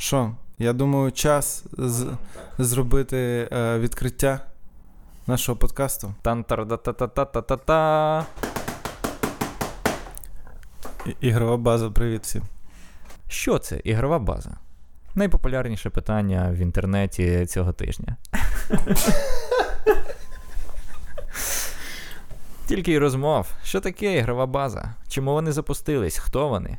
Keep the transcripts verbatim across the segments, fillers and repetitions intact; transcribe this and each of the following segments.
Що? Я думаю, час з- зробити е- відкриття нашого подкасту. Тан-тар-да-та-та-та-та-та-та. Ігрова база, привіт всім. Що це ігрова база? Найпопулярніше питання в інтернеті цього тижня. Тільки й розмов. Що таке ігрова база? Чому вони запустились? Хто вони?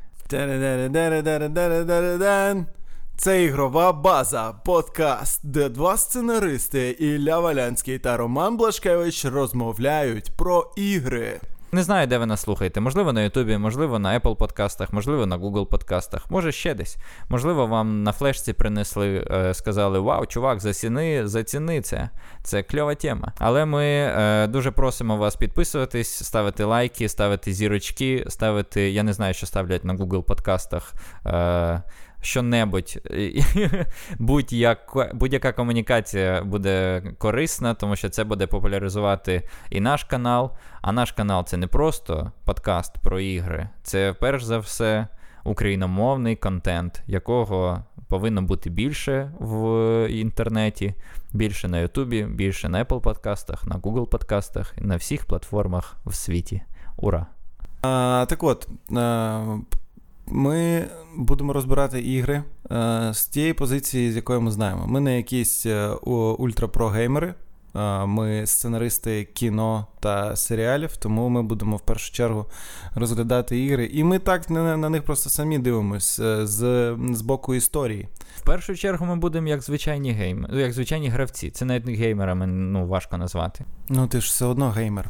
Це ігрова база, подкаст, де два сценаристи Ілля Валянський та Роман Блашкевич розмовляють про ігри. Не знаю, де ви нас слухаєте. Можливо, на Ютубі, можливо, на Apple подкастах, можливо, на Google подкастах, може ще десь. Можливо, вам на флешці принесли, сказали, вау, чувак, заціни, заціни це. Це кльова тема. Але ми дуже просимо вас підписуватись, ставити лайки, ставити зірочки, ставити, я не знаю, що ставлять на Google подкастах, що-небудь, будь-яка, будь-яка комунікація буде корисна, тому що це буде популяризувати і наш канал. А наш канал – це не просто подкаст про ігри, це, перш за все, україномовний контент, якого повинно бути більше в інтернеті, більше на Ютубі, більше на Apple подкастах, на Google подкастах, на всіх платформах в світі. Ура! А, так от... А... Ми будемо розбирати ігри е, з тієї позиції, з якої ми знаємо. Ми не якісь е, ультрапро-геймери, е, ми сценаристи кіно та серіалів, тому ми будемо в першу чергу розглядати ігри. І ми так на, на них просто самі дивимося з, з боку історії. В першу чергу ми будемо як звичайні геймери, як звичайні гравці. Це навіть не геймерами, ну, важко назвати. Ну, ти ж все одно геймер.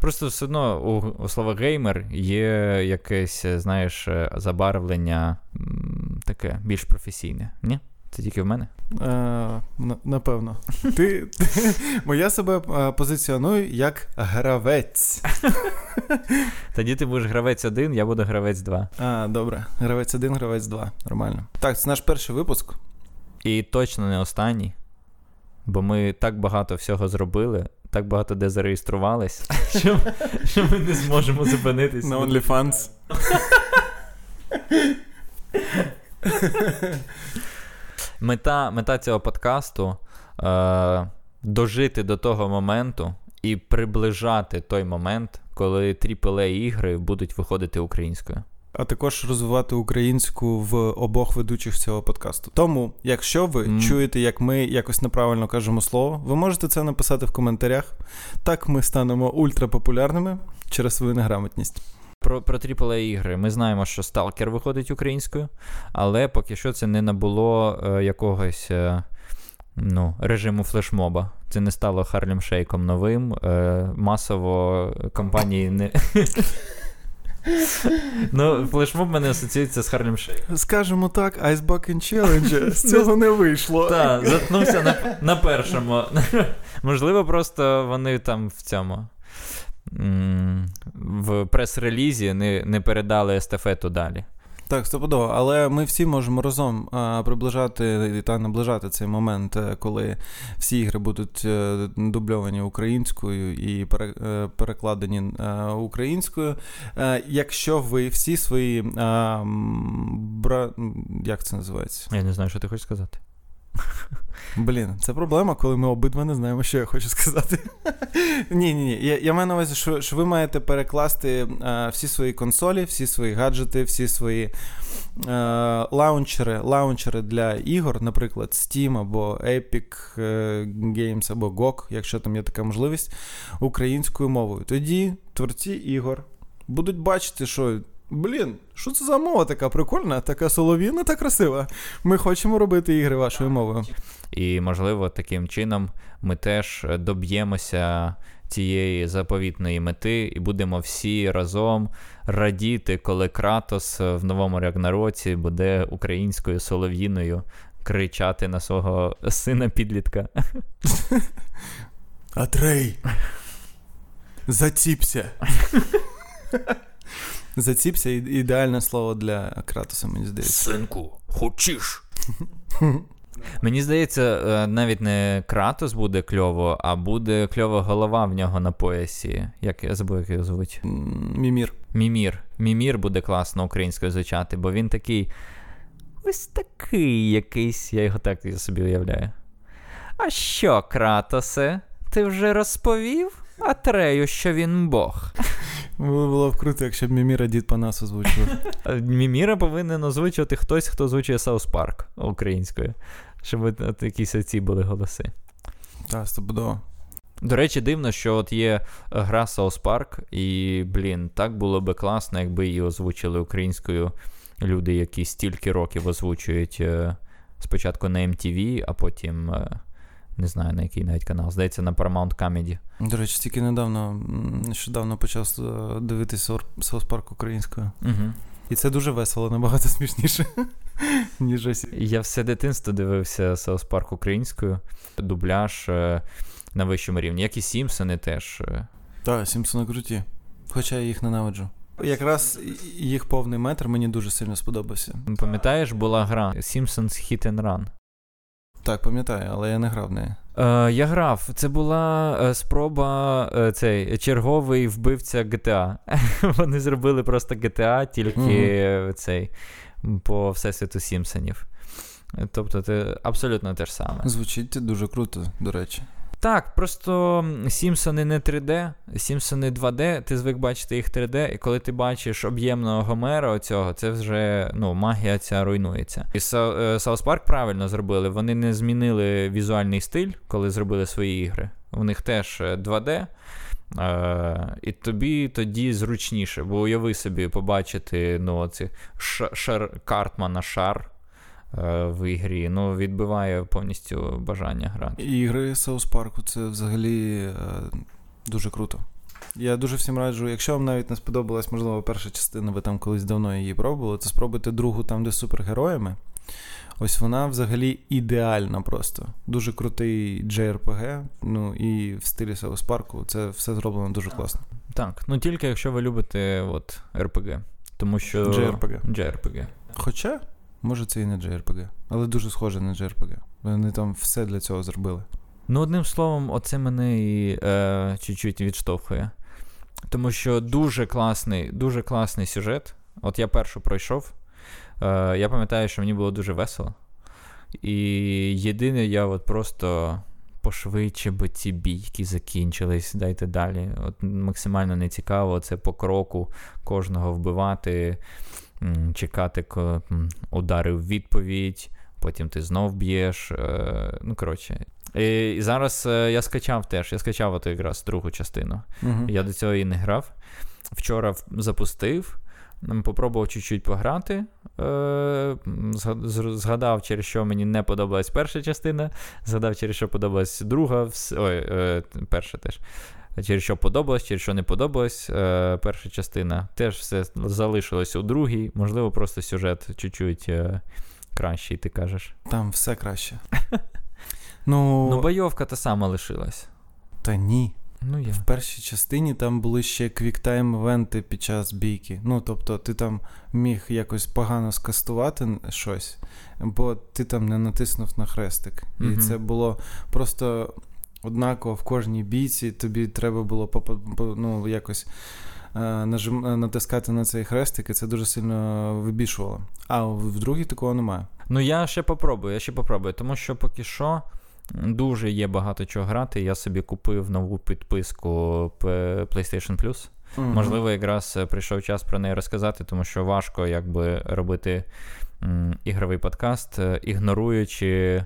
Просто все одно у, у слова геймер є якесь, знаєш, забарвлення м, таке більш професійне. Ні? Це тільки в мене? Е, напевно. Ти, ти, моя себе позиціоную як гравець. Тоді ти будеш гравець один, я буду гравець два. А, добре. Гравець один, гравець два. Нормально. Так, це наш перший випуск. І точно не останній. Бо ми так багато всього зробили, так багато де зареєструвались, що, що ми не зможемо зупинитись. На OnlyFans. Мета, мета цього подкасту е, дожити до того моменту і приближати той момент, коли трипл-ей-ігри будуть виходити українською. А також розвивати українську в обох ведучих цього подкасту. Тому, якщо ви mm. чуєте, як ми якось неправильно кажемо слово, ви можете це написати в коментарях. Так ми станемо ультрапопулярними через свою неграмотність. Про, про трипл-ей-ігри. Ми знаємо, що Сталкер виходить українською, але поки що це не набуло е, якогось е, ну, режиму флешмоба. Це не стало Харлем Шейком новим. Е, масово компанії не... Ну, флешмоб мене асоціюється з Харлем Шейком. Скажемо так, Ice Bucket Challenge з цього не вийшло. Так, заткнувся на, на першому. Можливо, просто вони там в цьому в прес-релізі не, не передали естафету далі. Так, стопудово, але ми всі можемо разом приближати та наближати цей момент, коли всі ігри будуть дубльовані українською і перекладені українською. Якщо ви всі свої бра... як це називається? Я не знаю, що ти хочеш сказати. Блін, це проблема, коли ми обидва не знаємо, що я хочу сказати. Ні-ні-ні, я, я маю на увазі, що, що ви маєте перекласти а, всі свої консолі, всі свої гаджети, всі свої а, лаунчери, лаунчери для ігор, наприклад, Steam або Epic Games або джі о джі, якщо там є така можливість, українською мовою. Тоді творці ігор будуть бачити, що блін, що це за мова така прикольна, така солов'їна та красива. Ми хочемо робити ігри вашою мовою. І, можливо, таким чином ми теж доб'ємося цієї заповітної мети і будемо всі разом радіти, коли Кратос в новому Рагнароці буде українською солов'їною кричати на свого сина-підлітка. Атрей, заціпся! Заціпся, ідеальне слово для Кратоса, мені здається. Синку, хочеш? Мені здається, навіть не Кратос буде кльово, а буде кльова голова в нього на поясі. Як я забув, як його звуть? Мімір. Мімір. Мімір буде класно українською звучати, бо він такий ось такий якийсь, я його так собі уявляю. А що, Кратосе, ти вже розповів Атрею, що він Бог? Було б круто, якщо б Міміра Дід Панас озвучив. Міміра повинен озвучувати хтось, хто озвучує Саус Парк українською. Щоб от якісь оці були голоси. Так, стопудово. До речі, дивно, що от є гра Souls Park, і, блін, так було би класно, якби її озвучили українською люди, які стільки років озвучують спочатку на ем ті ві, а потім, не знаю, на який навіть канал, здається, на Paramount Comedy. До речі, тільки недавно, нещодавно почав дивитися Souls Park українською. Угу. І це дуже весело, набагато смішніше, ніж ось. Я все дитинство дивився Souls Park українською, дубляж на вищому рівні, як і Сімпсони теж. Так, Сімпсони круті, хоча я їх ненавиджу. Якраз їх повний метр мені дуже сильно сподобався. Пам'ятаєш, була гра Simpsons Hit and Run? Так, пам'ятаю, але я не грав в неї. Е, я грав. Це була е, спроба, е, цей, черговий вбивця джі ті ей. Вони зробили просто джі ті ей, тільки mm-hmm. цей, по всесвіту Сімпсонів. Тобто, це абсолютно те ж саме. Звучить дуже круто, до речі. Так, просто Сімпсони не три ді, Сімпсони два ді, ти звик бачити їх три ді, і коли ти бачиш об'ємного Гомера оцього, це вже, ну, магія ця руйнується. І South Park правильно зробили, вони не змінили візуальний стиль, коли зробили свої ігри. У них теж два ді, е- і тобі тоді зручніше, бо уяви собі побачити, ну, оці ш- шар, Картмана шар, в ігрі, ну, відбиває повністю бажання грати. Ігри Souls Park, це взагалі е, дуже круто. Я дуже всім раджу, якщо вам навіть не сподобалась, можливо, перша частина, ви там колись давно її пробували, то спробуйте другу там, де з супергероями. Ось вона взагалі ідеальна просто. Дуже крутий джей ар пі джі, ну, і в стилі Souls Park це все зроблено дуже класно. Так, ну тільки якщо ви любите от ар пі джі, тому що... джей ар пі джі. джей ар пі джі. Хоча... Може, це і не джей ар пі джі, але дуже схоже на джей ар пі джі. Вони там все для цього зробили. Ну, одним словом, оце мене і е, чуть-чуть відштовхує. Тому що дуже класний, дуже класний сюжет. От я першу пройшов. Е, я пам'ятаю, що мені було дуже весело. І єдине, я от просто пошвидше, бо ці бійки закінчились, дайте далі. От максимально нецікаво, це по кроку кожного вбивати... чекати, коли ударив відповідь, потім ти знов б'єш, ну, коротше. І зараз я скачав теж, я скачав оту якраз другу частину. Угу. Я до цього і не грав. Вчора запустив, попробував чуть-чуть пограти, згадав, через що мені не подобалась перша частина, згадав, через що подобалась друга, ой, перша теж. Через що подобалось, через що не подобалось е, перша частина. Теж все залишилось у другій. Можливо, просто сюжет чуть-чуть е, кращий, ти кажеш. Там все краще. Ну, ну бойовка та сама лишилась. Та ні. Ну, я. В першій частині там були ще квіктайм-евенти під час бійки. Ну, тобто, ти там міг якось погано скастувати щось, бо ти там не натиснув на хрестик. Mm-hmm. І це було просто... Однаково в кожній бійці тобі треба було ну, якось е, нажим, натискати на цей хрестик, і це дуже сильно вибішувало. А в другій такого немає. Ну я ще попробую, я ще попробую, тому що поки що дуже є багато чого грати. Я собі купив нову підписку PlayStation плюс. Mm-hmm. Можливо, якраз прийшов час про неї розказати, тому що важко якби робити м, ігровий подкаст, ігноруючи...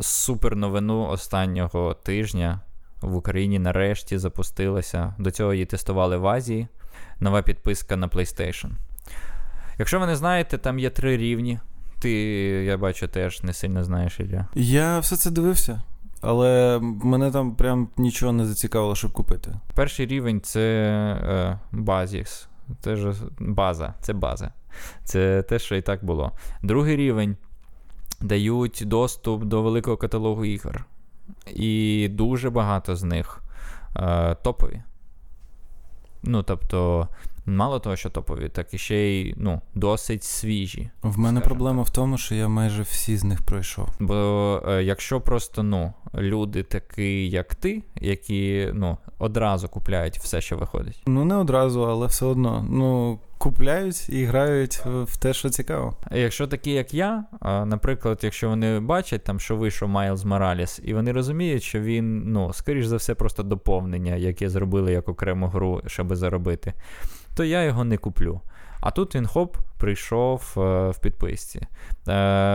Супер новину останнього тижня в Україні нарешті запустилася. До цього її тестували в Азії. Нова підписка на PlayStation. Якщо ви не знаєте, там є три рівні. Ти, я бачу, теж не сильно знаєш, Ілля. Я все це дивився, але мене там прям нічого не зацікавило, щоб купити. Перший рівень – це е, базіс. Це ж база. Це база. Це те, що і так було. Другий рівень – дають доступ до великого каталогу ігор. І дуже багато з них е, топові. Ну, тобто, мало того, що топові, так і ще й, ну, досить свіжі. В мене проблема так. в тому, що я майже всі з них пройшов. Бо е, якщо просто, ну, люди такі, як ти, які, ну, одразу купляють все, що виходить. Ну, не одразу, але все одно. Ну, купляють і грають в те, що цікаво. Якщо такі, як я, наприклад, якщо вони бачать, там, що вийшов Майлз Моралес, і вони розуміють, що він, ну, скоріш за все, просто доповнення, яке зробили як окрему гру, щоби заробити, то я його не куплю. А тут він, хоп, прийшов е, в підписці. Е,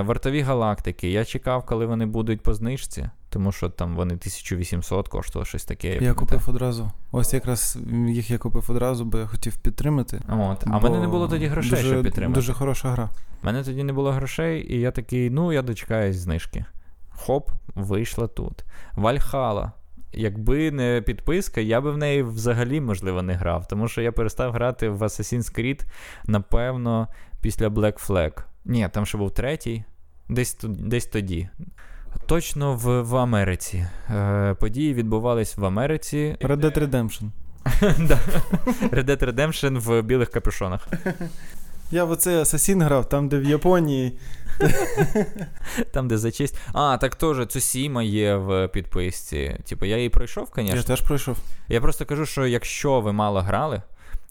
Вартові галактики. Я чекав, коли вони будуть по знижці, тому що там вони тисяча вісімсот коштували, щось таке. Я, я купив одразу. Ось якраз їх я купив одразу, бо я хотів підтримати. От. А в мене не було тоді грошей, дуже, щоб підтримати. Дуже хороша гра. У мене тоді не було грошей, і я такий, ну, я дочекаюсь знижки. Хоп, вийшла тут. Вальхала. Якби не підписка, я би в неї взагалі, можливо, не грав, тому що я перестав грати в Assassin's Creed, напевно, після Black Flag. Ні, там ще був третій, десь, десь тоді. Точно в, в Америці. Е, події відбувались в Америці. Red Dead Redemption. Red Dead Redemption в білих капюшонах. Я в оцей Assassin грав, там, де в Японії. Там, де за честь. А, так теж Цусіма є в підписці. Типу, я її пройшов, звісно. Я теж пройшов. Я просто кажу, що якщо ви мало грали,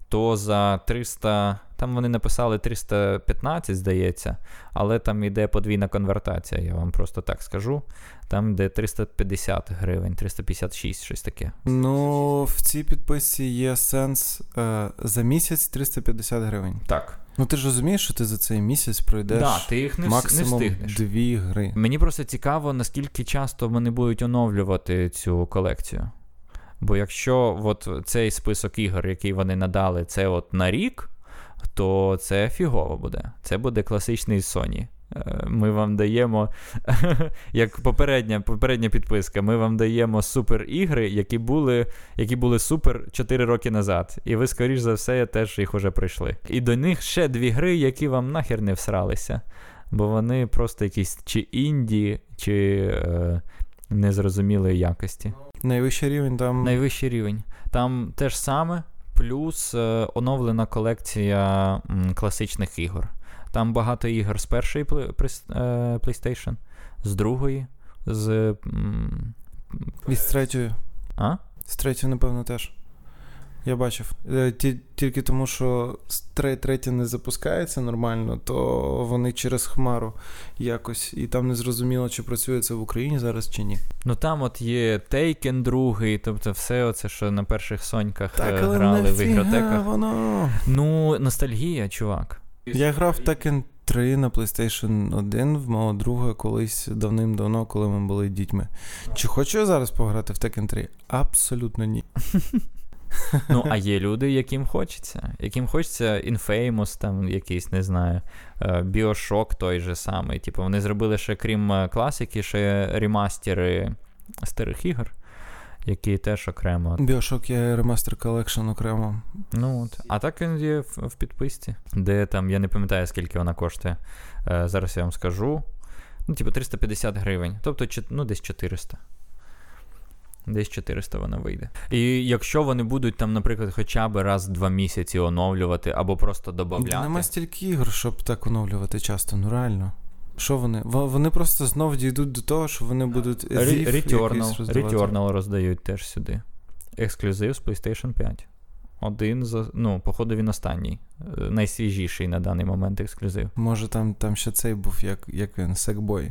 то за триста... Там вони написали триста п'ятнадцять, здається, але там іде подвійна конвертація, я вам просто так скажу. Там де триста п'ятдесят гривень, триста п'ятдесят шість, щось таке. Ну, в цій підписці є сенс е, за місяць триста п'ятдесят гривень. Так. Ну, ти ж розумієш, що ти за цей місяць пройдеш, да, ти їх не, максимум не встигнеш. Дві гри. Мені просто цікаво, наскільки часто вони будуть оновлювати цю колекцію. Бо якщо от цей список ігор, який вони надали, це от на рік, то це фігово буде. Це буде класичний Sony. Ми вам даємо, як попередня, попередня підписка, ми вам даємо супер-ігри, які були, які були супер чотири роки назад. І ви, скоріш за все, теж їх уже пройшли. І до них ще дві гри, які вам нахер не всралися. Бо вони просто якісь чи інді, чи е, незрозумілої якості. Найвищий рівень там... Найвищий рівень. Там те ж саме, плюс е, оновлена колекція м, класичних ігор. Там багато ігор з першої PlayStation, з другої, з... М, і з третьої. А? З третьої, напевно, теж. Я бачив. Тільки тому, що третя не запускається нормально, то вони через хмару якось, і там не зрозуміло, чи працює це в Україні зараз, чи ні. Ну там от є Taken другий, тобто все оце, що на перших Соньках так, грали в ігротеках. Воно... Ну, ностальгія, чувак. Я грав Taken три на PlayStation один в мого друга колись давним-давно, коли ми були дітьми. Чи хочу я зараз пограти в Taken три? Абсолютно ні. Ну, а є люди, яким хочеться. Яким хочеться Infamous, там якийсь, не знаю, Bioshock той же самий. Типу, вони зробили ще, крім класики, ще ремастери старих ігор, які теж окремо. Bioshock є ремастер колекшн окремо. Ну, от. А так він є в підписці, де там, я не пам'ятаю, скільки вона коштує. Зараз я вам скажу. Ну, типу, триста п'ятдесят гривень. Тобто, ну, десь чотириста. Десь чотириста вона вийде. І якщо вони будуть там, наприклад, хоча б раз в два місяці оновлювати або просто додавати. Нема стільки ігор, щоб так оновлювати часто, ну реально. Що вони? Вони просто знов дійдуть до того, що вони будуть рів якийсь роздавати. Returnal роздають теж сюди. Ексклюзив з PlayStation п'ять. Один за... Ну, походу він останній. Найсвіжіший на даний момент ексклюзив. Може там, там ще цей був, як, як він, Sackboy.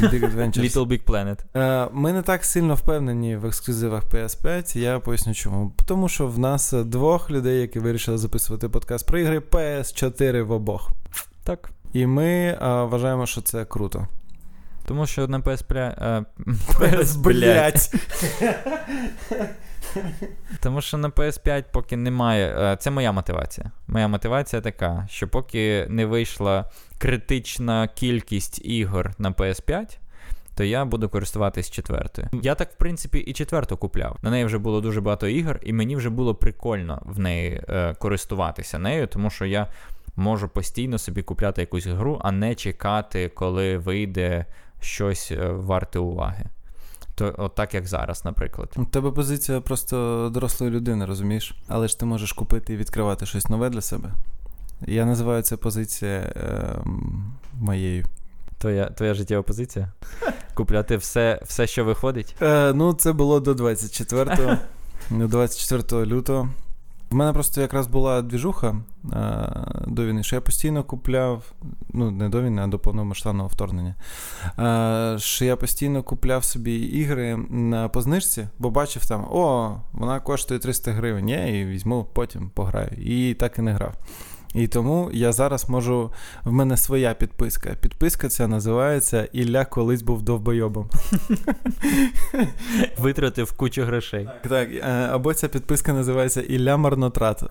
Big Adventures. Little Big Planet. Ми не так сильно впевнені в ексклюзивах пі ес п'ять, я поясню чому. Тому що в нас двох людей, які вирішили записувати подкаст про ігри, пі ес чотири в обох. Так. І ми а, вважаємо, що це круто. Тому що на пі ес... Пля... пі ес, блядь! Тому що на пі ес п'ять поки немає... Це моя мотивація. Моя мотивація така, що поки не вийшла критична кількість ігор на пі ес п'ять, то я буду користуватись четвертою. Я так, в принципі, і четверту купляв. На неї вже було дуже багато ігор, і мені вже було прикольно в неї е, користуватися нею, тому що я можу постійно собі купляти якусь гру, а не чекати, коли вийде щось е, варте уваги. То, от так, як зараз, наприклад. У тебе позиція просто дорослої людини, розумієш? Але ж ти можеш купити і відкривати щось нове для себе. Я називаю це позиція е, моєю. Твоя, твоя життєва позиція? Купляти все, все, що виходить? Е, ну, це було до двадцять четвертого. До двадцять четвертого лютого. В мене просто якраз була двіжуха до війни, що я постійно купляв, ну не до війни, а до повномасштабного вторгнення, а, що я постійно купляв собі ігри на познижці, бо бачив там, о, вона коштує триста гривень, я її візьму, потім пограю. І так і не грав. І тому я зараз можу... В мене своя підписка. Підписка ця називається «Ілля колись був довбойобом». Витратив кучу грошей. Так, так. Або ця підписка називається «Ілля марнотрат».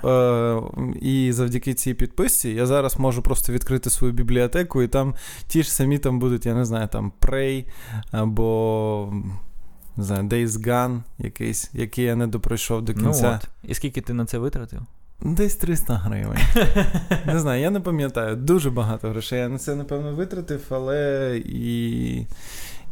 І завдяки цій підписці я зараз можу просто відкрити свою бібліотеку, і там ті ж самі там будуть, я не знаю, там Prey або... не знаю, Days Gone якийсь, який я не допройшов до кінця. Ну от. І скільки ти на це витратив? Десь триста гривень. Не знаю, я не пам'ятаю. Дуже багато грошей я на це, напевно, витратив, але і,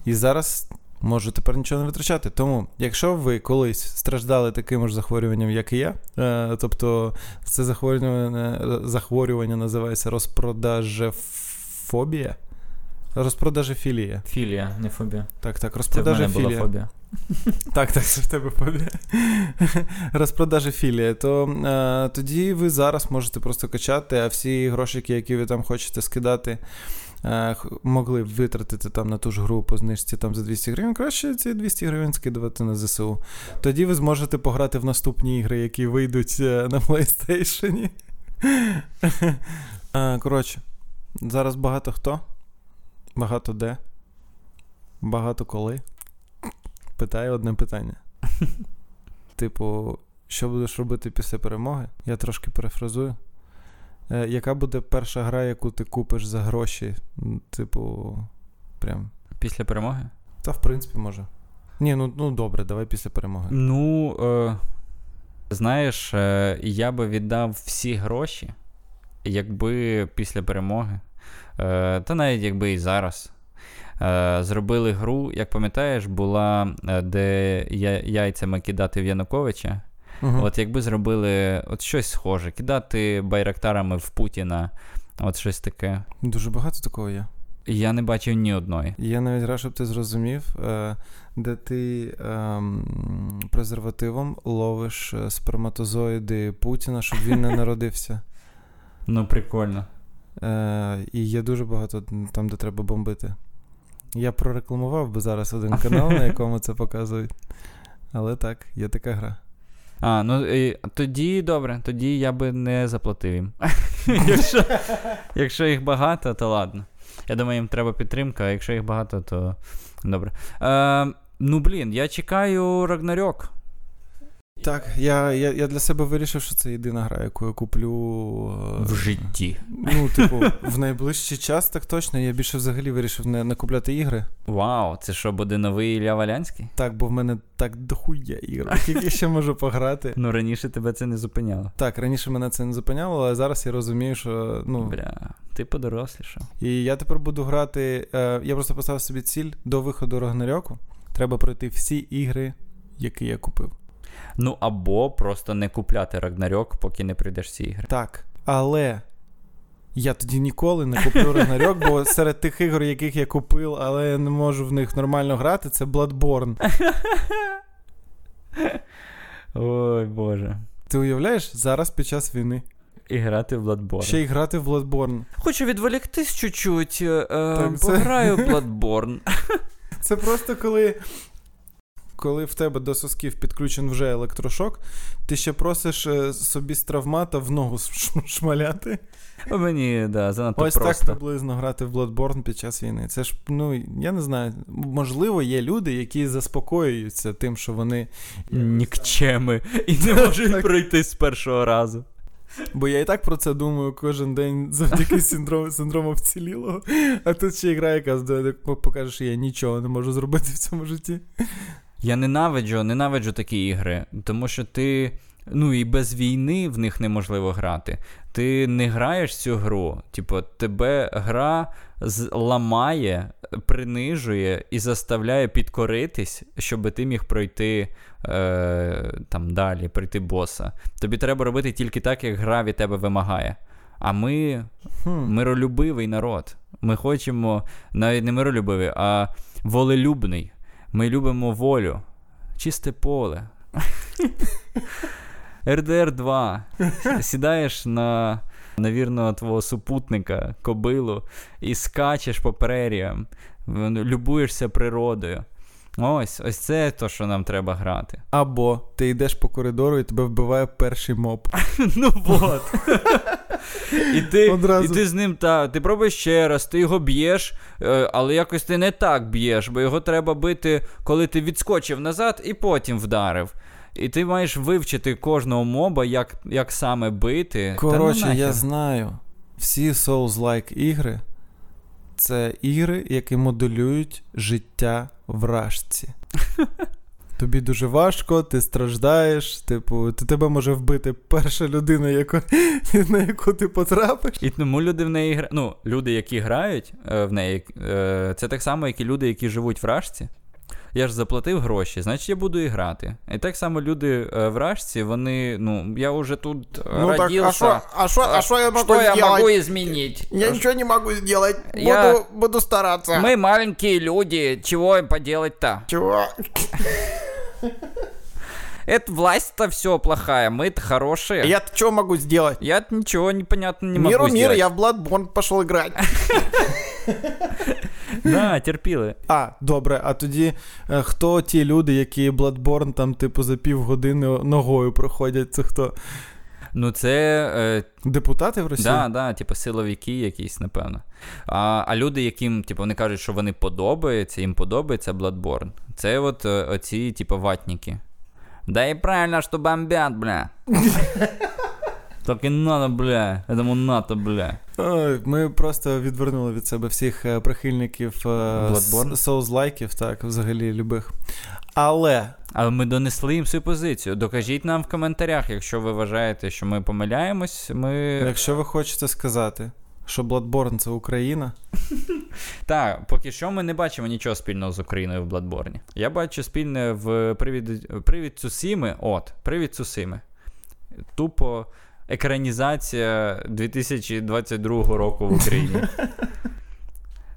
і зараз можу тепер нічого не витрачати. Тому, якщо ви колись страждали таким ж захворюванням, як і я, е, тобто це захворювання, захворювання називається розпродажефобія. Розпродажефілія. Філія, не фобія. Так, так, розпродажефілія. Це в мене була фобія. Так, так, це в тебе фобія. Розпродажефілія. То е, тоді ви зараз можете просто качати, а всі грошики, які ви там хочете скидати, е, могли б витратити там на ту ж гру по знижці там за двісті гривень. Краще ці двісті гривень скидувати на ЗСУ. Тоді ви зможете пограти в наступні ігри, які вийдуть е, на PlayStation. е, коротше, зараз багато хто. Багато де? Багато коли? Питаю одне питання. Типу, що будеш робити після перемоги? Я трошки перефразую. Е, яка буде перша гра, яку ти купиш за гроші? Типу, прям... Після перемоги? Та, в принципі, може. Ні, ну, ну добре, давай після перемоги. Ну, е, знаєш, е, я би віддав всі гроші, якби після перемоги. Та навіть якби і зараз. Зробили гру, як пам'ятаєш, була, де яйцями кидати в Януковича. Угу. От якби зробили от щось схоже, кидати байрактарами в Путіна, от щось таке. Дуже багато такого є. Я не бачив ні одної. Я навіть рад, щоб ти зрозумів, де ти ем, презервативом ловиш сперматозоїди Путіна, щоб він не народився. Ну, прикольно. Uh, і є дуже багато там, де треба бомбити. Я прорекламував би зараз один канал, на якому це показують. Але так, є така гра. А, ну і, тоді добре, тоді я би не заплатив їм. якщо, якщо їх багато, то ладно. Я думаю, їм треба підтримка, а якщо їх багато, то добре. Uh, ну, блін, я чекаю Рагнарьок. Так, я, я, я для себе вирішив, що це єдина гра, яку я куплю... В житті. Ну, типу, в найближчий час, так точно. Я більше взагалі вирішив не, не купляти ігри. Вау, це що, буде новий Ілля Валянський? Так, бо в мене так дохуя ігор, які ще можу пограти. Ну, раніше тебе це не зупиняло. Так, раніше мене це не зупиняло, але зараз я розумію, що... ну. Бля, ти подорослішав. І я тепер буду грати... Е, я просто поставив собі ціль, до виходу Рагнарьоку треба пройти всі ігри, які я купив. Ну, або просто не купляти Рагнарьок, поки не прийдеш ці ігри. Так, але я тоді ніколи не куплю Рагнарьок, бо серед тих ігор, яких я купив, але я не можу в них нормально грати, це BloodBorne. Ой, Боже. Ти уявляєш, зараз під час війни. І грати в BloodBorne. Ще й грати в BloodBorne. Хочу відволіктись чуть-чуть, е, так, пограю в це... BloodBorne. Це просто коли... Коли в тебе до сосків підключен вже електрошок, ти ще просиш собі з травмата в ногу шмаляти. Мені, да, занадто просто. Ось так приблизно грати в BloodBorne під час війни. Це ж, ну, я не знаю, можливо, є люди, які заспокоюються тим, що вони... нікчеми і не можуть пройти з першого разу. Бо я і так про це думаю кожен день завдяки синдрому, синдрому вцілілого. А тут ще гра, яка покаже, що я нічого не можу зробити в цьому житті. Я ненавиджу, ненавиджу такі ігри, тому що ти, ну і без війни в них неможливо грати. Ти не граєш цю гру, типу, тебе гра ламає, принижує і заставляє підкоритись, щоб ти міг пройти е, там далі, пройти боса. Тобі треба робити тільки так, як гра від тебе вимагає. А ми миролюбивий народ. Ми хочемо, навіть не миролюбивий, а волелюбний. Ми любимо волю. Чисте поле. ер де ер два, сідаєш на, навірно, твого супутника, кобилу, і скачеш по преріям, любуєшся природою. Ось, ось це то, що нам треба грати. Або ти йдеш по коридору і тебе вбиває перший моб. Ну от. І ти, і ти з ним, та, ти пробуєш ще раз, ти його б'єш, але якось ти не так б'єш, бо його треба бити, коли ти відскочив назад і потім вдарив. І ти маєш вивчити кожного моба, як, як саме бити. Коротше, ну, я знаю, всі Souls-like ігри – це ігри, які моделюють життя вражці. Тобі дуже важко, ти страждаєш, типу, ти тебе може вбити перша людина, яку, на яку ти потрапиш. І тому люди в неї грають, ну, люди, які грають в неї, це так само, як і люди, які живуть в рашці. Я ж заплатив гроші, значить я буду і грати. І так само люди в рашці, вони, ну, я вже тут ну, родився. Ну так, а що а а, я можу зробити? Що я можу змінити? Я нічого не можу зробити, я... буду, буду старатися. Ми маленькі люди, чого поделать-то? Чого? Это власть-то все плохая, мы-то хорошие. Я-то что могу сделать? Я-то ничего непонятно не Миру, могу мир, сделать. Миру-мир, я в BloodBorne пошел играть. Да, терпіли. А, добре, а тоді е, хто ті люди, які BloodBorne там типу за півгодини ногою проходять, це хто? Ну це... Е... Депутати в Росії? Да, да, типу силовики якісь, напевно. А, а люди, яким, типу, вони кажуть, що вони подобаються, їм подобається BloodBorne, це от е, оці, типу, ватніки. Да і правильно, що бомбят, бля. Так і надо, бля, этому НАТО, бля. Ой, ми просто відвернули від себе всіх е, прихильників е, Souls-лайків, так, взагалі, любих. Але... Але ми донесли їм свою позицію. Докажіть нам в коментарях, якщо ви вважаєте, що ми помиляємось, ми... Якщо ви хочете сказати, що BloodBorne – це Україна... Так, поки що ми не бачимо нічого спільного з Україною в BloodBorne. Я бачу спільне в «Привіт, Цусіми». От, «Привіт, Цусіми». Тупо... Екранізація дві тисячі двадцять другого року в Україні.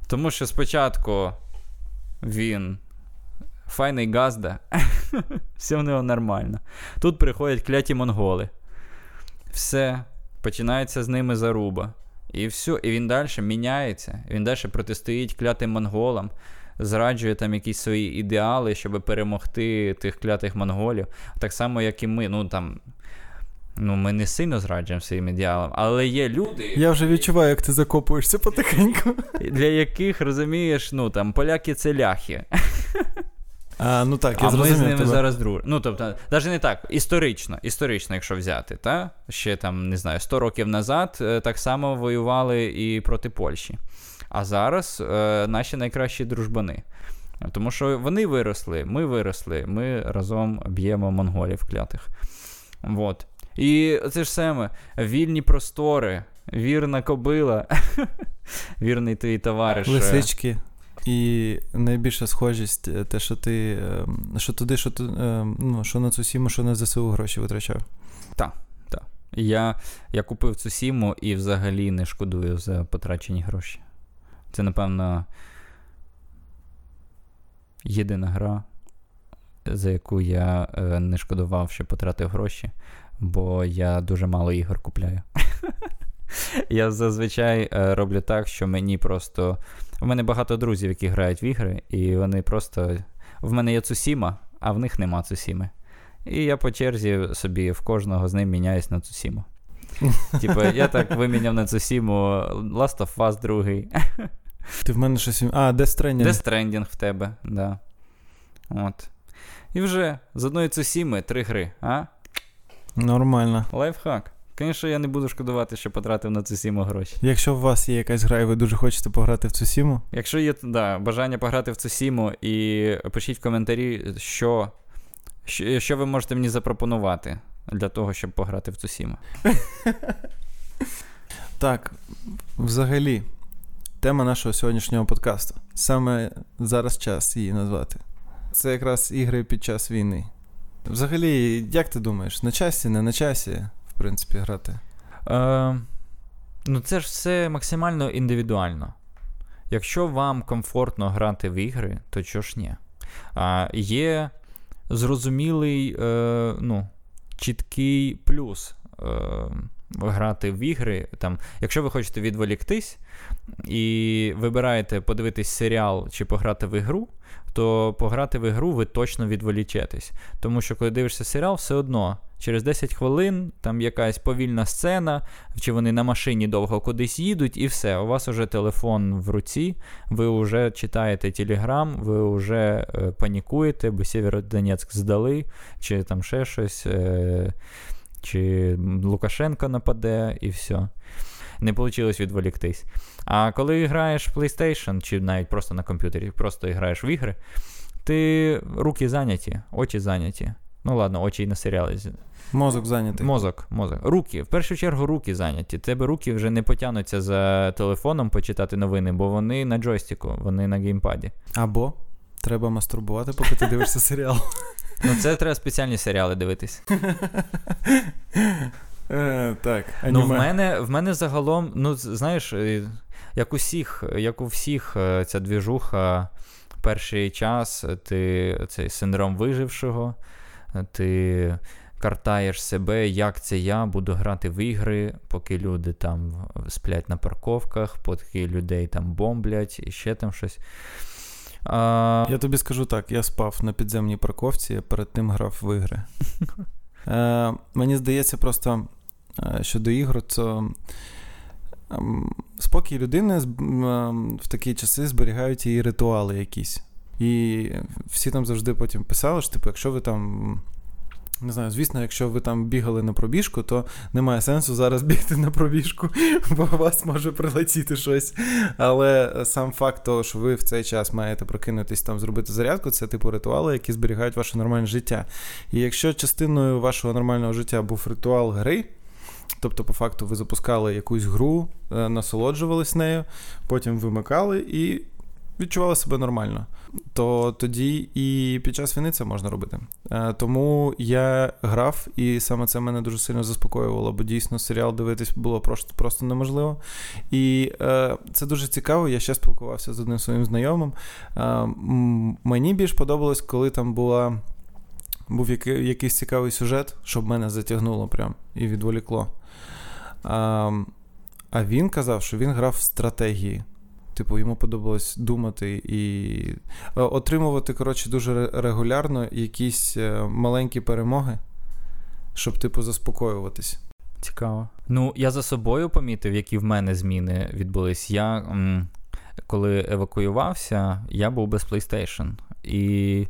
Тому що спочатку він файний газда, все в нього нормально. Тут приходять кляті монголи. Все, починається з ними заруба. І все, і він далі міняється. Він далі протистоїть клятим монголам. Зраджує там якісь свої ідеали, щоб перемогти тих клятих монголів. Так само, як і ми, ну там... Ну, ми не сильно зраджуємо своїм ідеалам, але є люди... Я вже відчуваю, як ти закопуєшся потихеньку. Для яких, розумієш, ну, там, поляки – це ляхи. А, ну так, я а ми з ними тебе. Зараз дружимо. Ну, тобто, навіть не так, історично, історично, якщо взяти, та? Ще, там, не знаю, сто років назад так само воювали і проти Польщі. А зараз е, наші найкращі дружбани. Тому що вони виросли, ми виросли, ми разом б'ємо монголів клятих. Вот. І це ж саме, вільні простори, вірна кобила, вірний твій товариш. Лисички. І найбільша схожість те, що ти, що туди, що, ну, що на Цусіму, що на ЗСУ гроші витрачав. Так, так. Я, я купив Цусіму і взагалі не шкодую за потрачені гроші. Це, напевно, єдина гра, за яку я не шкодував, що потратив гроші. Бо я дуже мало ігор купляю. Я зазвичай роблю так, що мені просто... У мене багато друзів, які грають в ігри, і вони просто... В мене є Цусіма, а в них нема Цусіми. І я по черзі собі в кожного з ним міняюсь на Цусіму. Типу, я так виміняв на Цусіму Last of Us другий. Ти в мене щось... А, Death Stranding. Death Stranding в тебе, так. Да. От. І вже з одної Цусіми три гри, а? Нормально. Лайфхак. Звісно, я не буду шкодувати, що потратив на Цусіму гроші. Якщо у вас є якась гра і ви дуже хочете пограти в Цусіму? Якщо є, да, бажання пограти в Цусіму, і пишіть в коментарі, що, що, що ви можете мені запропонувати для того, щоб пограти в Цусіму. Так, взагалі, тема нашого сьогоднішнього подкасту. Саме зараз час її назвати. Це якраз ігри під час війни. Взагалі, як ти думаєш, на часі, не на часі, в принципі, грати? Е, ну, це ж все максимально індивідуально. Якщо вам комфортно грати в ігри, то чого ж ні? Е, є зрозумілий, е, ну, чіткий плюс грати в ігри. Там, якщо ви хочете відволіктись і вибираєте подивитись серіал чи пограти в ігру, то пограти в ігру ви точно відволічетесь. Тому що коли дивишся серіал, все одно через десять хвилин там якась повільна сцена, чи вони на машині довго кудись їдуть, і все. У вас уже телефон в руці, ви вже читаєте телеграм, ви вже е, панікуєте, бо Сєвєродонецьк здали, чи там ще щось... Е, чи Лукашенко нападе, і все. Не вийшло відволіктись. А коли граєш в PlayStation, чи навіть просто на комп'ютері, просто граєш в ігри, ти руки зайняті, очі зайняті. Ну ладно, очі і на серіали. Мозок зайнятий. Мозок, мозок. Руки, в першу чергу руки зайняті. Тебе руки вже не потягнуться за телефоном почитати новини, бо вони на джойстику, вони на геймпаді. Або треба мастурбувати, поки ти дивишся серіал. Ну, це треба спеціальні серіали дивитись. Так, ну, в мене, в мене загалом, ну, знаєш, як усіх, як у всіх ця двіжуха, перший час, ти цей синдром вижившого, ти картаєш себе, як це я буду грати в ігри, поки люди там сплять на парковках, поки людей там бомблять і ще там щось. А... Я тобі скажу так, я спав на підземній парковці, я перед тим грав в ігри. е, мені здається просто, що до ігор, то е, спокій людини е, в такі часи зберігають її ритуали якісь. І всі там завжди потім писали, що типу, якщо ви там... Не знаю, звісно, якщо ви там бігали на пробіжку, то немає сенсу зараз бігти на пробіжку, бо у вас може прилетіти щось. Але сам факт того, що ви в цей час маєте прокинутись, там, зробити зарядку, це типу ритуали, які зберігають ваше нормальне життя. І якщо частиною вашого нормального життя був ритуал гри, тобто, по факту, ви запускали якусь гру, насолоджувались нею, потім вимикали і відчували себе нормально, то тоді і під час війни це можна робити. Тому я грав, і саме це мене дуже сильно заспокоювало, бо дійсно серіал дивитись було просто, просто неможливо. І е, це дуже цікаво, я ще спілкувався з одним своїм знайомим. Е, мені більш подобалось, коли там була, був який, якийсь цікавий сюжет, щоб мене затягнуло прям і відволікло. Е, а він казав, що він грав в стратегії. Типу, йому подобалось думати і отримувати, коротше, дуже регулярно якісь маленькі перемоги, щоб, типу, заспокоюватись. Цікаво. Ну, я за собою помітив, які в мене зміни відбулись. Я, м- коли евакуювався, я був без PlayStation. І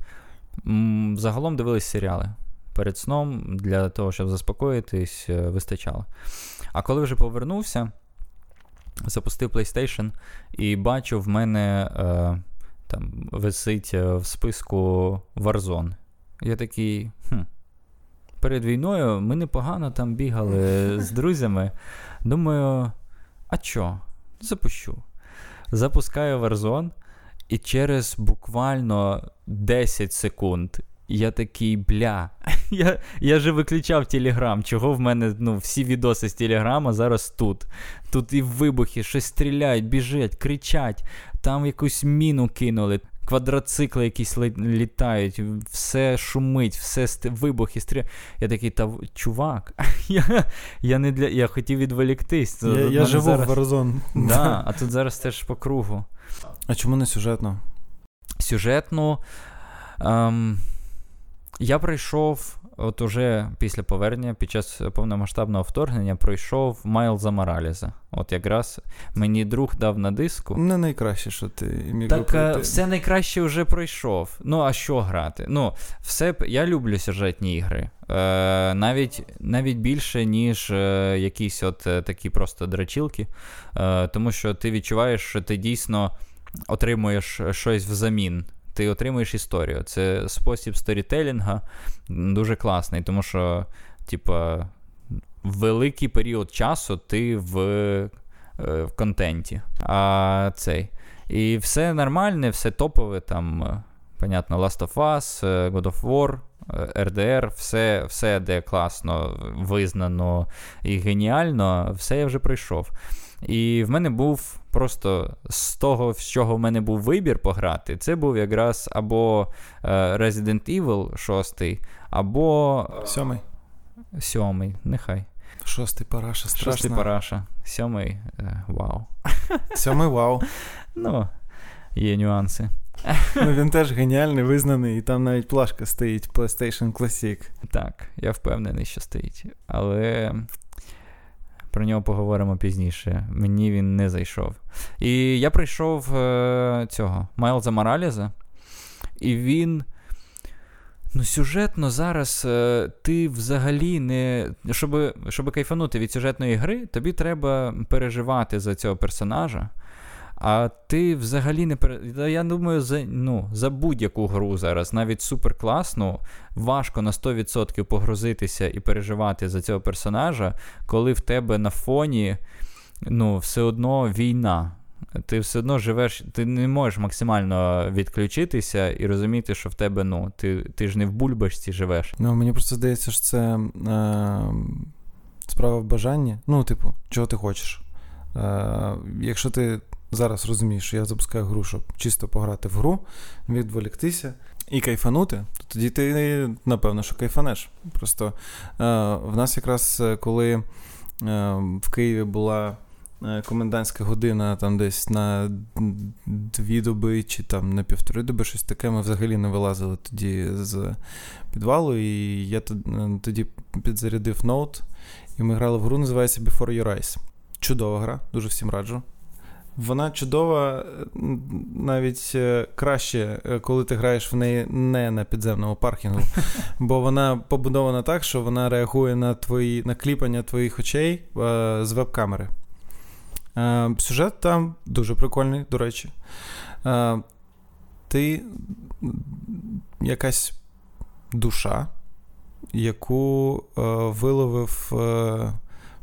м- загалом дивились серіали. Перед сном, для того, щоб заспокоїтись, вистачало. А коли вже повернувся, запустив PlayStation і бачу, в мене е, там висить в списку Warzone. Я такий, хм, перед війною ми непогано там бігали з друзями. Думаю, а чо? Запущу. Запускаю Warzone і через буквально десять секунд я такий, бля, я, я же виключав Телеграм, чого в мене, ну, всі відоси з Телеграма зараз тут. Тут і вибухи, щось стріляють, біжать, кричать, там якусь міну кинули, квадроцикли якісь літають, все шумить, все ст... вибухи стріляють. Я такий, та, чувак, я, я, не для... я хотів відволіктись. Я, я живу зараз... в Warzone. Да, а тут зараз теж по кругу. А чому не сюжетно? Сюжетно... Ем... Я пройшов, от уже після повернення, під час повномасштабного вторгнення, пройшов Майлза Моралеса. От якраз мені друг дав на диску. Не найкраще, що ти міг пройти. Так, все найкраще вже пройшов. Ну, а що грати? Ну, все, я люблю сюжетні ігри. Е, навіть, навіть більше, ніж е, якісь от е, такі просто драчілки. Е, тому що ти відчуваєш, що ти дійсно отримуєш щось взамін. Ти отримуєш історію. Це спосіб сторітелінга дуже класний, тому що, типа, великий період часу ти в, в контенті. А цей. І все нормальне, все топове, там, понятно, Last of Us, God of War, ар ді ар, все, все, де класно, визнано і геніально, все я вже пройшов. І в мене був просто з того, з чого в мене був вибір пограти, це був якраз або Resident Evil шість, або... Сьомий. Сьомий, нехай. Шостий параша, страшно. Шостий параша. Сьомий, е, вау. Сьомий, вау. Ну, є нюанси. Ну, він теж геніальний, визнаний, і там навіть плашка стоїть, PlayStation Classic. Так, я впевнений, що стоїть. Але про нього поговоримо пізніше. Мені він не зайшов. І я прийшов е, цього, Майлза Моралеса, і він... Ну, сюжетно зараз е, ти взагалі не... Щоби, щоби кайфанути від сюжетної гри, тобі треба переживати за цього персонажа, а ти взагалі не... Пер... Я думаю, за, ну, за будь-яку гру зараз, навіть суперкласну, важко на сто відсотків погрузитися і переживати за цього персонажа, коли в тебе на фоні, ну, все одно війна. Ти все одно живеш, ти не можеш максимально відключитися і розуміти, що в тебе, ну, ти, ти ж не в бульбашці живеш. Ну, мені просто здається, що це е, справа в бажанні. Ну, типу, чого ти хочеш. Е, якщо ти зараз розумієш, що я запускаю гру, щоб чисто пограти в гру, відволіктися і кайфанути, то тоді ти, напевно, що кайфанеш. Просто е, в нас якраз, коли е, в Києві була комендантська година там десь на дві доби чи там на півтори доби, щось таке, ми взагалі не вилазили тоді з підвалу, і я тоді підзарядив ноут, і ми грали в гру, називається Before Your Eyes. Чудова гра, дуже всім раджу. Вона чудова навіть краще, коли ти граєш в неї не на підземному паркінгу, бо вона побудована так, що вона реагує на твої, на кліпання твоїх очей з веб-камери. Сюжет там дуже прикольний, до речі. Ти якась душа, яку виловив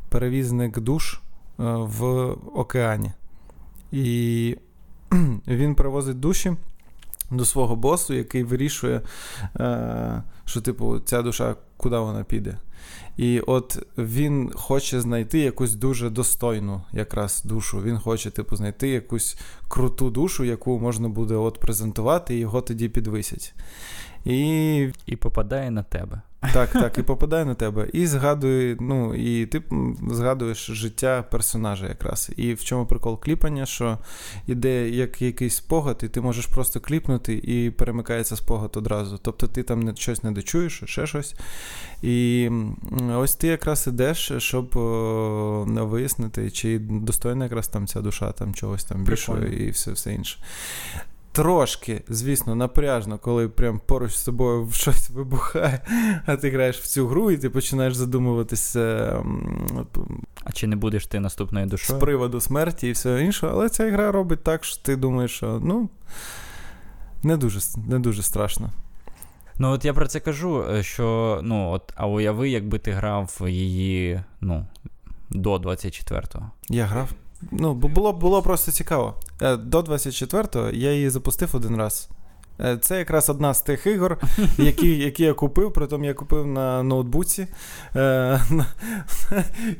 перевізник душ в океані. І він перевозить душі до свого босу, який вирішує, що, типу, ця душа, куди вона піде. І от він хоче знайти якусь дуже достойну якраз душу. Він хоче, типу, знайти якусь круту душу, яку можна буде от презентувати, і його тоді підвисять. І... і попадає на тебе. Так, так, і попадає на тебе. І згадує, ну, і ти згадуєш життя персонажа якраз. І в чому прикол кліпання, що іде як якийсь спогад, і ти можеш просто кліпнути, і перемикається спогад одразу. Тобто ти там не, щось не дочуєш, ще щось. І ось ти якраз ідеш, щоб о, вияснити, чи достойна якраз там ця душа, там чогось там більшого і все, все інше. Трошки, звісно, напряжно, коли прям поруч з собою щось вибухає, а ти граєш в цю гру, і ти починаєш задумуватися... А чи не будеш ти наступною душою? З приводу смерті і всього іншого. Але ця гра робить так, що ти думаєш, що, ну, не дуже, не дуже страшно. Ну, от я про це кажу, що, ну, от, а уяви, якби ти грав її, ну, до двадцять четвертого. Я грав. Ну, бо було, було просто цікаво. До двадцять четвертого я її запустив один раз. Це якраз одна з тих ігор, які, які я купив, притом я купив на ноутбуці.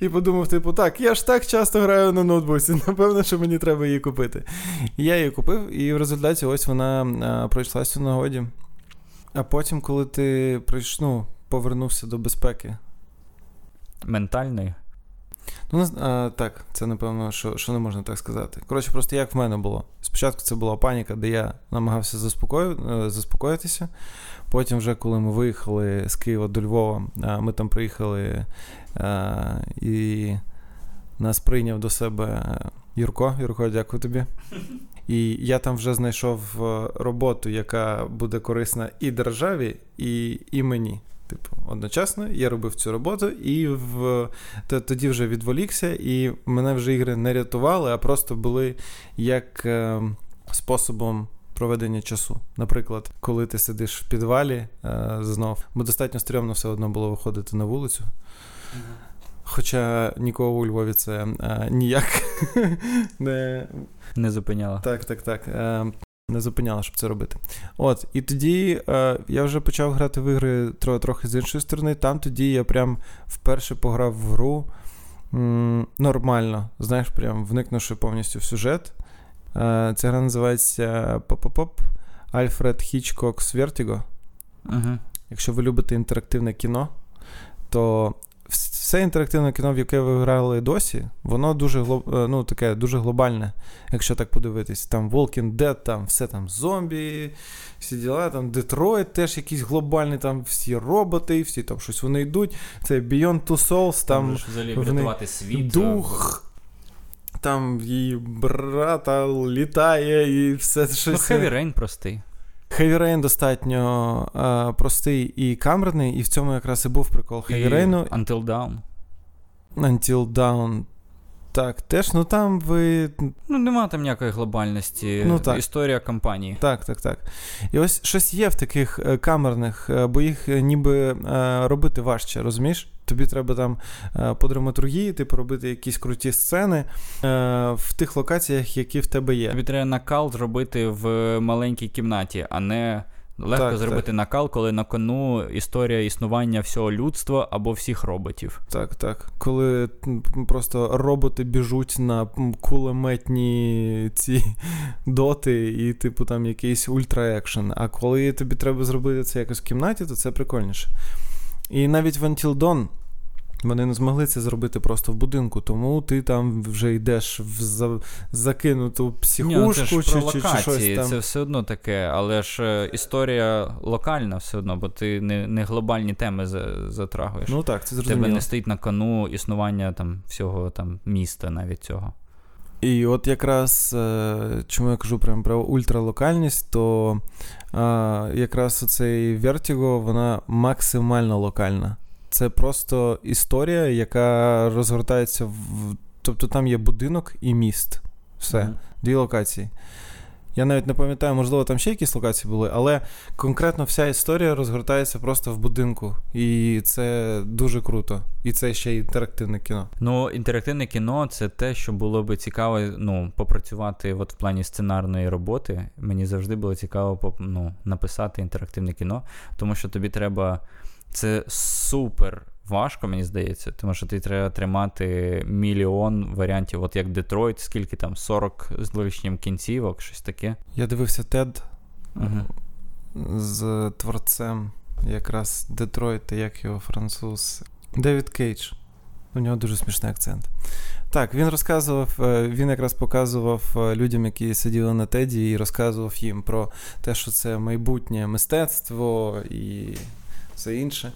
І подумав, типу, так, я ж так часто граю на ноутбуці, напевно, що мені треба її купити. Я її купив, і в результаті ось вона пройшлася в нагоді. А потім, коли ти прийш, ну, повернувся до безпеки. Ментальної? Ну, а, так, це, напевно, що, що не можна так сказати. Коротше, просто як в мене було. Спочатку це була паніка, де я намагався заспокою, заспокоїтися. Потім вже, коли ми виїхали з Києва до Львова, ми там приїхали, і нас прийняв до себе Юрко. Юрко, дякую тобі. І я там вже знайшов роботу, яка буде корисна і державі, і, і мені. Типу, одночасно я робив цю роботу, і в... тоді вже відволікся, і мене вже ігри не рятували, а просто були як е, способом проведення часу. Наприклад, коли ти сидиш в підвалі е, знов, бо достатньо стрьомно все одно було виходити на вулицю. Хоча нікого у Львові це е, ніяк не... не зупиняло. Так, так, так. Е, не зупиняла, щоб це робити. От, і тоді е, я вже почав грати в ігри тро, трохи з іншої сторони. Там тоді я прям вперше пограв в гру м- нормально. Знаєш, прям вникнувши повністю в сюжет. Е, ця гра називається «Поп-поп-поп» Альфред Хічкокс Вертіго. Ага. Якщо ви любите інтерактивне кіно, Тобто все інтерактивне кіно, в яке ви грали досі, воно дуже глоб... ну, таке, дуже глобальне, якщо так подивитись. Там Walking Dead, там все там зомбі, всі діла, там Детройт теж якийсь глобальний, там всі роботи, всі там щось вони йдуть. Це Beyond Two Souls, там вони... світ, дух, там її брата літає і все щось. Ну, Heavy Rain простий. Heavy Rain достатньо а, простий і камерний, і в цьому якраз і був прикол Heavy Rain. Until Dawn. Until Dawn. Так, теж, ну там ви... Ну, нема там ніякої глобальності. Ну, так. Історія компанії. Так, так, так. І ось щось є в таких камерних, бо їх ніби робити важче, розумієш? Тобі треба там по драматургії, типу, робити якісь круті сцени в тих локаціях, які в тебе є. Тобі треба накал зробити в маленькій кімнаті, а не легко так, зробити так. накал, коли на кону історія існування всього людства або всіх роботів. Так, так. Коли просто роботи біжуть на кулеметні ці доти і, типу, там якийсь ультра-екшен. А коли тобі треба зробити це якось в кімнаті, то це прикольніше. І навіть в Until Dawn вони не змогли це зробити просто в будинку, тому ти там вже йдеш в за... закинуту психушку. Ні, чи, чи, чи щось там. Це все одно таке, але ж історія локальна все одно, бо ти не, не глобальні теми затрагуєш. Ну так, це зрозуміло. Тебе не стоїть на кону існування там всього там міста навіть цього. І от якраз, чому я кажу прямо про ультралокальність, то а, якраз оцей Vertigo, вона максимально локальна. Це просто історія, яка розгортається, в... тобто там є будинок і міст. Все, mm-hmm. дві локації. Я навіть не пам'ятаю, можливо, там ще якісь локації були, але конкретно вся історія розгортається просто в будинку. І це дуже круто. І це ще й інтерактивне кіно. Ну, інтерактивне кіно – це те, що було би цікаво, ну, попрацювати от в плані сценарної роботи. Мені завжди було цікаво, ну, написати інтерактивне кіно, тому що тобі треба... Це супер важко, мені здається, тому що ти треба тримати мільйон варіантів, от як Детройт, скільки там, сорок з лишнім кінцівок, щось таке. Я дивився TED угу. з творцем якраз Детройта, як його француз, Девід Кейдж. У нього дуже смішний акцент. Так, він розказував, він якраз показував людям, які сиділи на теді, і розказував їм про те, що це майбутнє мистецтво і... все інше,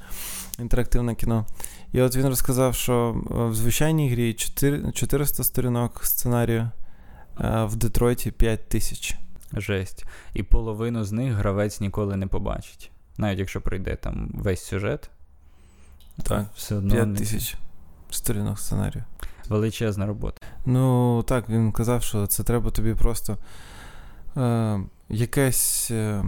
інтерактивне кіно. І от він розказав, що в звичайній грі чотириста сторінок сценарію, а в Детройті п'ять тисяч. Жесть. І половину з них гравець ніколи не побачить. Навіть якщо прийде там весь сюжет. Так, все одно п'ять тисяч сторінок сценарію. Величезна робота. Ну, так, він казав, що це треба тобі просто е, якесь... Е,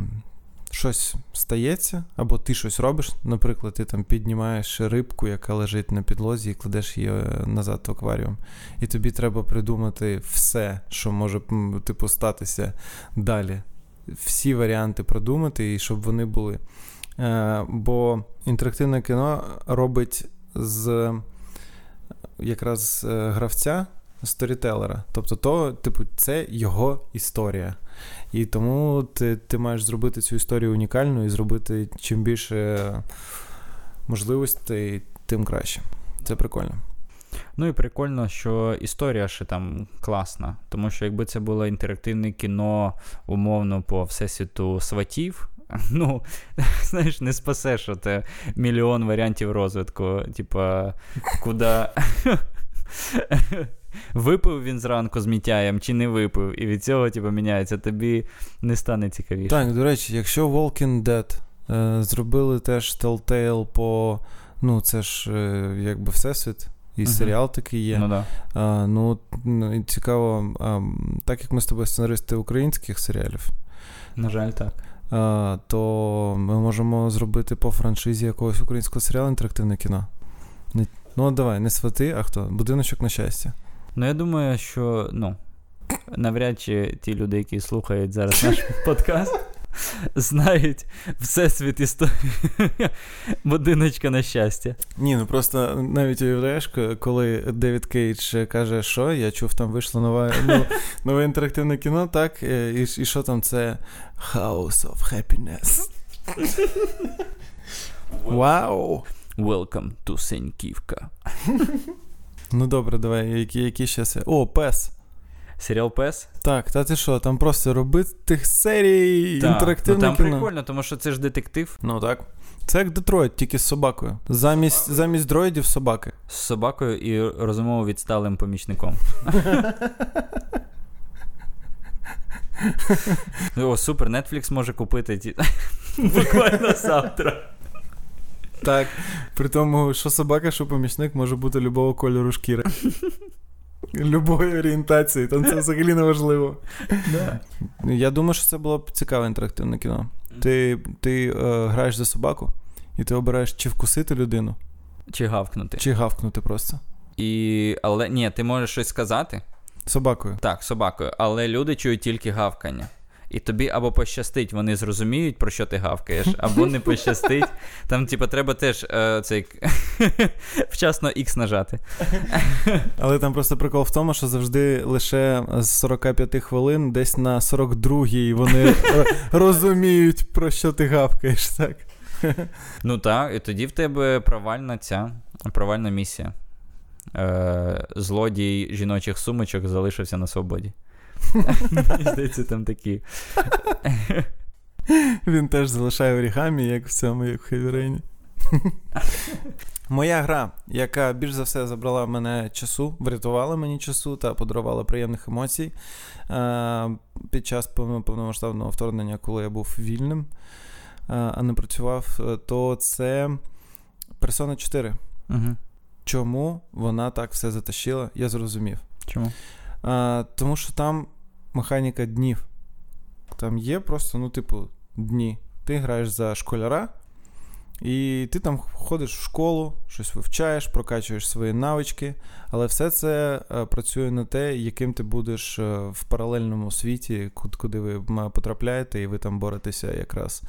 щось стається, або ти щось робиш, наприклад, ти там піднімаєш рибку, яка лежить на підлозі, і кладеш її назад в акваріум. І тобі треба придумати все, що може, типу, статися далі. Всі варіанти продумати, і щоб вони були. Е, бо інтерактивне кіно робить з якраз гравця, сторітелера. Тобто, то, типу, це його історія. І тому ти, ти маєш зробити цю історію унікальну і зробити чим більше можливостей, тим краще. Це прикольно. Ну і прикольно, що історія ще там класна. Тому що якби це було інтерактивне кіно, умовно, по всесвіту сватів, ну, знаєш, не спасеш от мільйон варіантів розвитку. Типа, куди... Випив він зранку з мітяєм чи не випив, і від цього типу, міняється, тобі не стане цікавіше. Так, до речі, якщо Walking Dead е, зробили теж Telltale по, ну це ж е, якби всесвіт, і угу. серіал такий є. Ну, да. е, ну цікаво, е, так як ми з тобою сценаристи українських серіалів. На жаль, так. Е, то ми можемо зробити по франшизі якогось українського серіалу інтерактивне кіно. Ну давай, не свати, а хто? Будиночок на щастя. Ну, я думаю, що, ну, навряд чи ті люди, які слухають зараз наш подкаст, знають всесвіт історії будиночка на щастя. Ні, ну просто навіть уявляєш, коли Девід Кейдж каже, що я чув, там вийшло нове, ну, нове інтерактивне кіно, так, і, і що там це House of Happiness. Вау! Wow. Welcome to Сеньківка. Ну добре, давай, які, які ще це? О, пес. Серіал «Пес»? Так, та ти що, там просто робити тих серій, інтерактивне ну, там кіно. Там прикольно, тому що це ж детектив. Ну так. Це як Детройт, тільки з собакою. Замість, замість дроїдів собаки. З собакою і розумово відсталим помічником. О, супер, Netflix може купити буквально завтра. Так, при тому, що собака, що помічник, може бути любого кольору шкіри. Любої орієнтації, там це взагалі не важливо. Да. Я думаю, що це було б цікаве інтерактивне кіно. Ти, ти е, граєш за собаку, і ти обираєш чи вкусити людину. Чи гавкнути. Чи гавкнути просто. І, але, ні, ти можеш щось сказати. Собакою. Так, собакою. Але люди чують тільки гавкання. І тобі або пощастить, вони зрозуміють, про що ти гавкаєш, або не пощастить. Там, типу, треба теж е, цей, вчасно X нажати. Але там просто прикол в тому, що завжди лише з сорок п'ять хвилин десь на сорок другій вони розуміють, про що ти гавкаєш, так? Ну так, і тоді в тебе провальна ця, провальна місія. Е, злодій жіночих сумочок залишився на свободі. Мені здається, там такі. Він теж залишає орігамі, як в цьому, як в Хевірейні. Моя гра, яка більш за все забрала в мене часу, врятувала мені часу та подарувала приємних емоцій під час повномасштабного вторгнення, коли я був вільним, а не працював, то це Persona чотири. Угу. Чому вона так все затащила, я зрозумів. Чому? А, тому що там механіка днів. Там є просто, ну, типу, дні. Ти граєш за школяра, і ти там ходиш в школу, щось вивчаєш, прокачуєш свої навички, але все це а, працює на те, яким ти будеш а, в паралельному світі, куди ви потрапляєте, і ви там боретеся якраз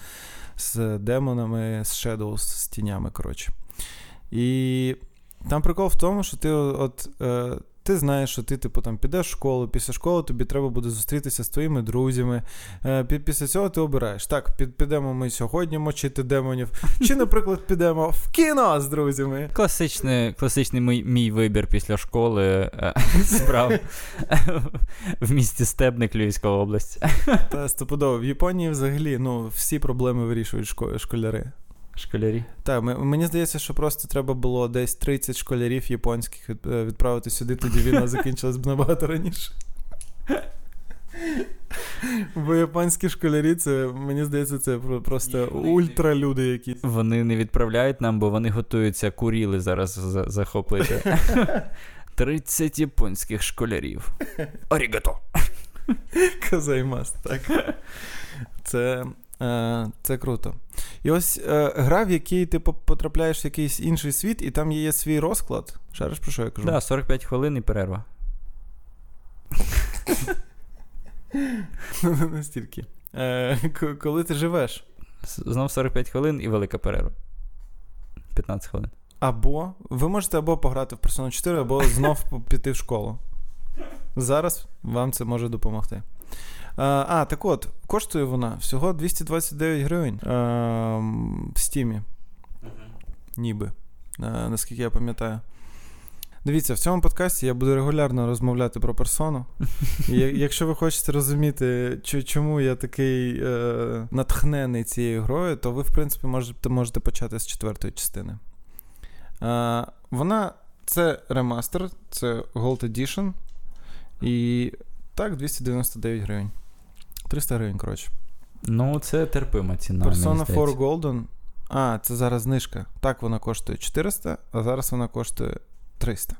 з демонами, з шедоу, з тінями, коротше. І там прикол в тому, що ти от... А, ти знаєш, що ти, типу, там, підеш в школу, після школи тобі треба буде зустрітися з твоїми друзями. Після цього ти обираєш. Так, підемо ми сьогодні мочити демонів. Чи, наприклад, підемо в кіно з друзями. Класичний, класичний мій, мій вибір після школи справ в місті Стебник Львівської області. Та, стопудово. В Японії взагалі, ну, всі проблеми вирішують шко- школяри. Школярі? Так, мені здається, що просто треба було десь тридцять школярів японських відправити сюди, тоді війна закінчилась б набагато раніше. Бо японські школярі, це, мені здається, це просто ультралюди якісь. Вони не відправляють нам, бо вони готуються куріли зараз захопити. тридцять японських школярів. Арігато! Казаймас, так. Це... Це круто. І ось е, гра, в якій ти потрапляєш в якийсь інший світ, і там є свій розклад. Шариш, про що я кажу? Так, да, сорок п'ять хвилин і перерва. Ну, не настільки. Е, коли ти живеш? Знов сорок п'ять хвилин і велика перерва. п'ятнадцять хвилин. Або, ви можете або пограти в Persona чотири, або знов піти в школу. Зараз вам це може допомогти. А, так от, коштує вона всього двісті двадцять дев'ять гривень е, в Стімі, ніби, е, наскільки я пам'ятаю. Дивіться, в цьому подкасті я буду регулярно розмовляти про персону. І, якщо ви хочете розуміти, чому я такий е, натхнений цією грою, то ви, в принципі, можете, можете почати з четвертої частини. Е, вона, це ремастер, це Gold Edition, і так, двісті дев'яносто дев'ять гривень. триста гривень, коротше. Ну, це терпима ціна. Persona чотири Golden. А, це зараз знижка. Так, вона коштує чотириста, а зараз вона коштує триста.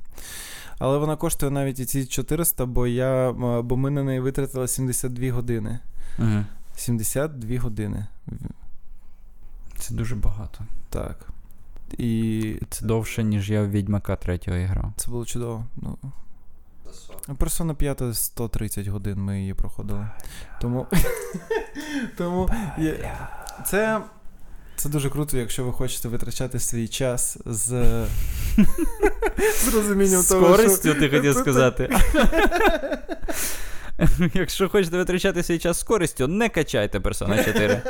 Але вона коштує навіть і ці чотириста, бо, я, бо ми на неї витратили сімдесят дві години. Угу. сімдесят дві години. Це дуже багато. Так. І... Це довше, ніж я в Відьмака третього грав. Це було чудово. Ну... Persona п'ять сто тридцять годин ми її проходили. Тому, тому є... це, це дуже круто, якщо ви хочете витрачати свій час з, з розумінням з того, що... З користю, ти хотів сказати. Якщо хочете витрачати свій час з користю, не качайте Persona чотири.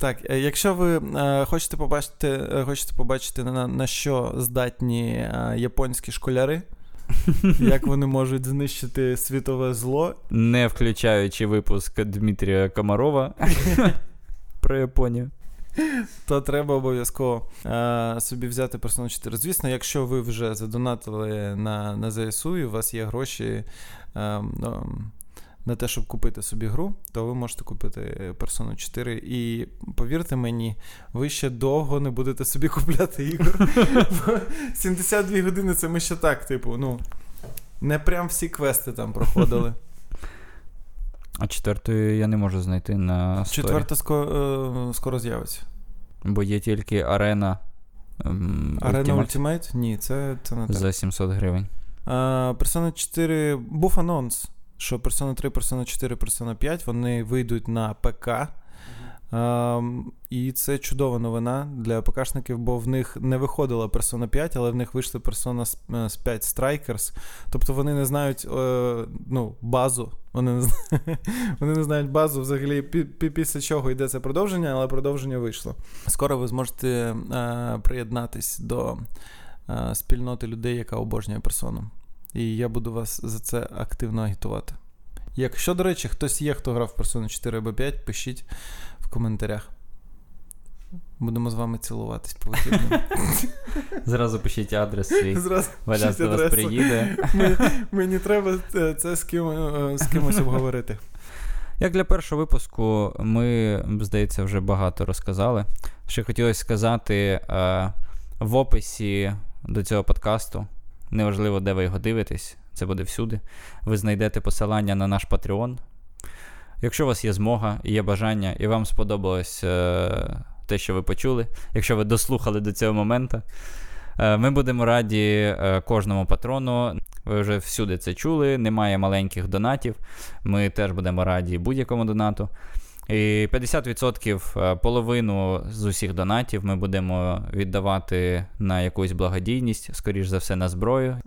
Так, якщо ви хочете побачити, хочете побачити на, на що здатні японські школяри, як вони можуть знищити світове зло. Не включаючи випуск Дмитрія Комарова про Японію. То треба обов'язково е, собі взяти Persona чотири. Звісно, якщо ви вже задонатили на, на ЗСУ і у вас є гроші е, е, на те, щоб купити собі гру, то ви можете купити Persona чотири. І повірте мені, ви ще довго не будете собі купляти ігор. сімдесят дві години це ми ще так, типу, ну, не прям всі квести там проходили. А четверту я не можу знайти на сторі. Четверта скоро, скоро з'явиться. Бо є тільки арена... Арена Ультимейт? Ні, це, це не так. За сімсот гривень. Persona чотири... Був анонс, що Persona три, Persona чотири, Persona п'ять, вони вийдуть на ПК. Mm-hmm. І це чудова новина для ПКшників, бо в них не виходила Persona п'ять, але в них вийшла Persona п'ять Strikers. Тобто вони не знають, ну, базу. Вони не, знають, вони не знають базу взагалі, після чого йде це продовження, але продовження вийшло. Скоро ви зможете е, приєднатись до е, спільноти людей, яка обожнює персону. І я буду вас за це активно агітувати. Якщо, до речі, хтось є, хто грав в Persona чотири або п'ять, пишіть в коментарях. Будемо з вами цілуватись по вихідному. Зразу пишіть адрес свій. Валяс до вас приїде. Мені треба це з, ким, з кимось обговорити. Як для першого випуску, ми, здається, вже багато розказали. Ще хотілося сказати, в описі до цього подкасту, неважливо, де ви його дивитесь, це буде всюди, ви знайдете посилання на наш Patreon. Якщо у вас є змога, є бажання, і вам сподобалось... те, що ви почули, якщо ви дослухали до цього моменту. Ми будемо раді кожному патрону. Ви вже всюди це чули, немає маленьких донатів. Ми теж будемо раді будь-якому донату. І п'ятдесят відсотків, половину з усіх донатів ми будемо віддавати на якусь благодійність, скоріш за все на зброю.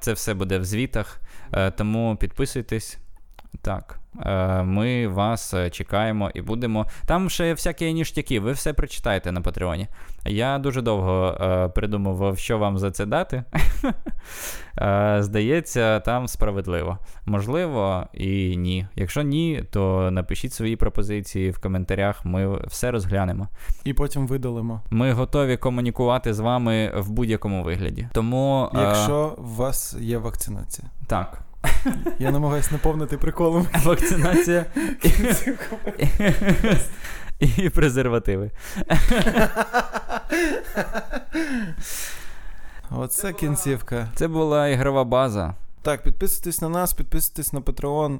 Це все буде в звітах, тому підписуйтесь. Так, ми вас чекаємо і будемо... Там ще всякі ніштяки, ви все прочитаєте на Патреоні. Я дуже довго придумував, що вам за це дати. Здається, там справедливо. Можливо, і ні. Якщо ні, то напишіть свої пропозиції в коментарях, ми все розглянемо. І потім видалимо. Ми готові комунікувати з вами в будь-якому вигляді. Тому... Якщо у вас є вакцинація. Так. Я намагаюся наповнити приколом. Вакцинація і презервативи. Оце кінцівка. Це була ігрова база. Так, підписуйтесь на нас, підписуйтесь на Patreon.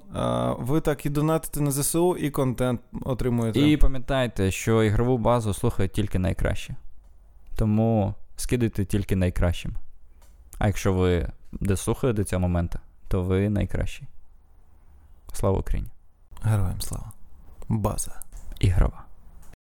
Ви так і донатите на ЗСУ, і контент отримуєте. І пам'ятайте, що ігрову базу слухають тільки найкращі. Тому скидайте тільки найкращим. А якщо ви дослухаєте до цього моменту, то ви найкращий. Слава Україні. Героям слава. База. Ігрова.